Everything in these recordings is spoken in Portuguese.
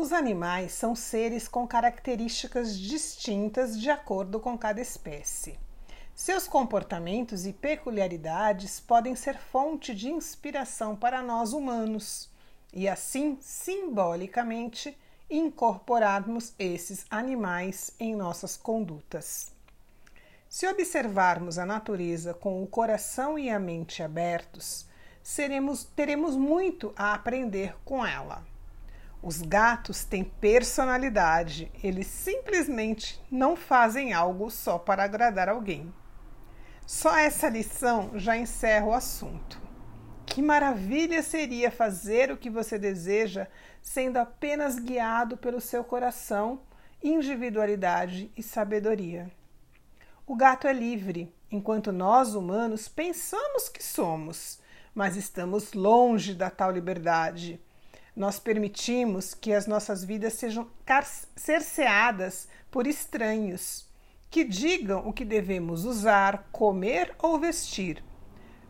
Os animais são seres com características distintas de acordo com cada espécie. Seus comportamentos e peculiaridades podem ser fonte de inspiração para nós humanos e assim, simbolicamente, incorporarmos esses animais em nossas condutas. Se observarmos a natureza com o coração e a mente abertos, teremos muito a aprender com ela. Os gatos têm personalidade, eles simplesmente não fazem algo só para agradar alguém. Só essa lição já encerra o assunto. Que maravilha seria fazer o que você deseja, sendo apenas guiado pelo seu coração, individualidade e sabedoria. O gato é livre, enquanto nós humanos pensamos que somos, mas estamos longe da tal liberdade. Nós permitimos que as nossas vidas sejam cerceadas por estranhos, que digam o que devemos usar, comer ou vestir.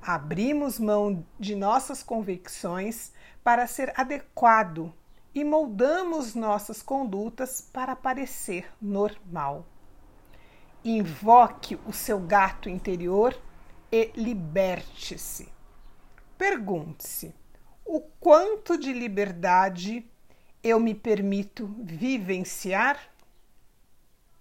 Abrimos mão de nossas convicções para ser adequado e moldamos nossas condutas para parecer normal. Invoque o seu gato interior e liberte-se. Pergunte-se: o quanto de liberdade eu me permito vivenciar?